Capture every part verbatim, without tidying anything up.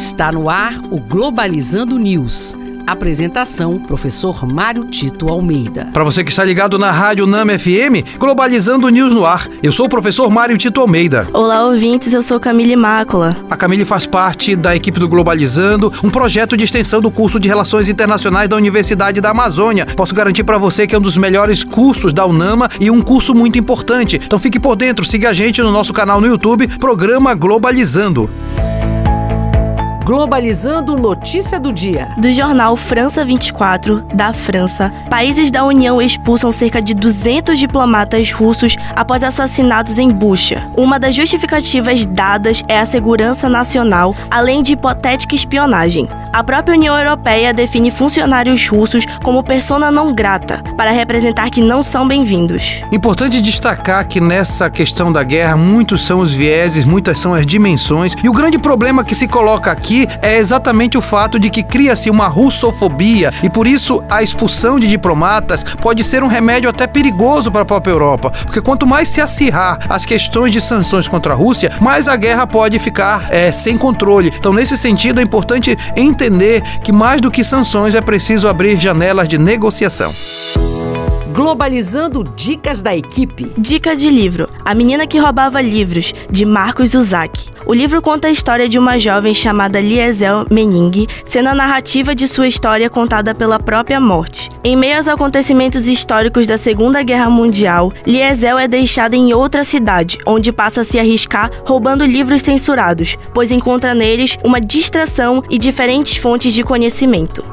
Está no ar o Globalizando News. Apresentação, professor Mário Tito Almeida. Para você que está ligado na rádio Nama F M, Globalizando News no ar. Eu sou o professor Mário Tito Almeida. Olá, ouvintes, eu sou Camille Macula. A Camille faz parte da equipe do Globalizando, um projeto de extensão do curso de Relações Internacionais da Universidade da Amazônia. Posso garantir para você que é um dos melhores cursos da Unama e um curso muito importante. Então fique por dentro, siga a gente no nosso canal no YouTube, Programa Globalizando. Globalizando, notícia do dia. Do jornal França vinte e quatro, da França, países da União expulsam cerca de duzentos diplomatas russos após assassinatos em Bucha. Uma das justificativas dadas é a segurança nacional, além de hipotética espionagem. A própria União Europeia define funcionários russos como persona não grata, para representar que não são bem-vindos. Importante destacar que nessa questão da guerra, muitos são os vieses, muitas são as dimensões, e o grande problema que se coloca aqui é exatamente o fato de que cria-se uma russofobia, e por isso a expulsão de diplomatas pode ser um remédio até perigoso para a própria Europa, porque quanto mais se acirrar as questões de sanções contra a Rússia, mais a guerra pode ficar é, sem controle. Então, nesse sentido, é importante entender entender que mais do que sanções é preciso abrir janelas de negociação. Globalizando, dicas da equipe. Dica de livro: A Menina que Roubava Livros, de Markus Zusak. O livro conta a história de uma jovem chamada Liesel Meminger, sendo a narrativa de sua história contada pela própria morte. Em meio aos acontecimentos históricos da Segunda Guerra Mundial, Liesel é deixada em outra cidade, onde passa a se arriscar roubando livros censurados, pois encontra neles uma distração e diferentes fontes de conhecimento.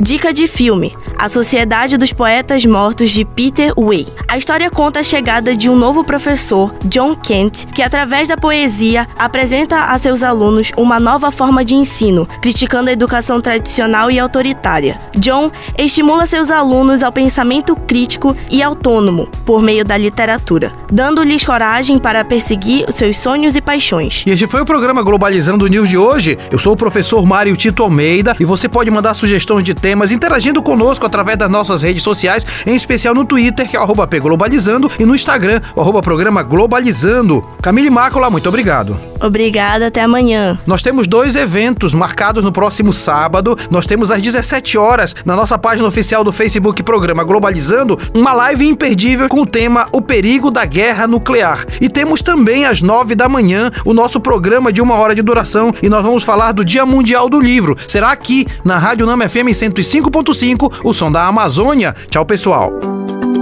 Dica de filme: A Sociedade dos Poetas Mortos, de Peter Weir. A história conta a chegada de um novo professor, John Kent, que através da poesia apresenta a seus alunos uma nova forma de ensino, criticando a educação tradicional e autoritária. John estimula seus alunos ao pensamento crítico e autônomo por meio da literatura, dando-lhes coragem para perseguir os seus sonhos e paixões. E este foi o programa Globalizando News de hoje. Eu sou o professor Mário Tito Almeida e você pode mandar sugestões de temas interagindo conosco através das nossas redes sociais, em especial no Twitter, que é arroba pglobalizando, e no Instagram, o arroba programa Globalizando. Camille Mácula, muito obrigado. Obrigada, até amanhã. Nós temos dois eventos marcados no próximo sábado. Nós temos às dezessete horas, na nossa página oficial do Facebook Programa Globalizando, uma live imperdível com o tema O Perigo da Guerra Nuclear. E temos também às nove da manhã o nosso programa de uma hora de duração, e nós vamos falar do Dia Mundial do Livro. Será aqui na Rádio Nama F M cento e cinco ponto cinco, o som da Amazônia. Tchau, pessoal.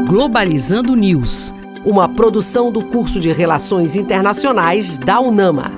Globalizando News, uma produção do curso de Relações Internacionais da Unama.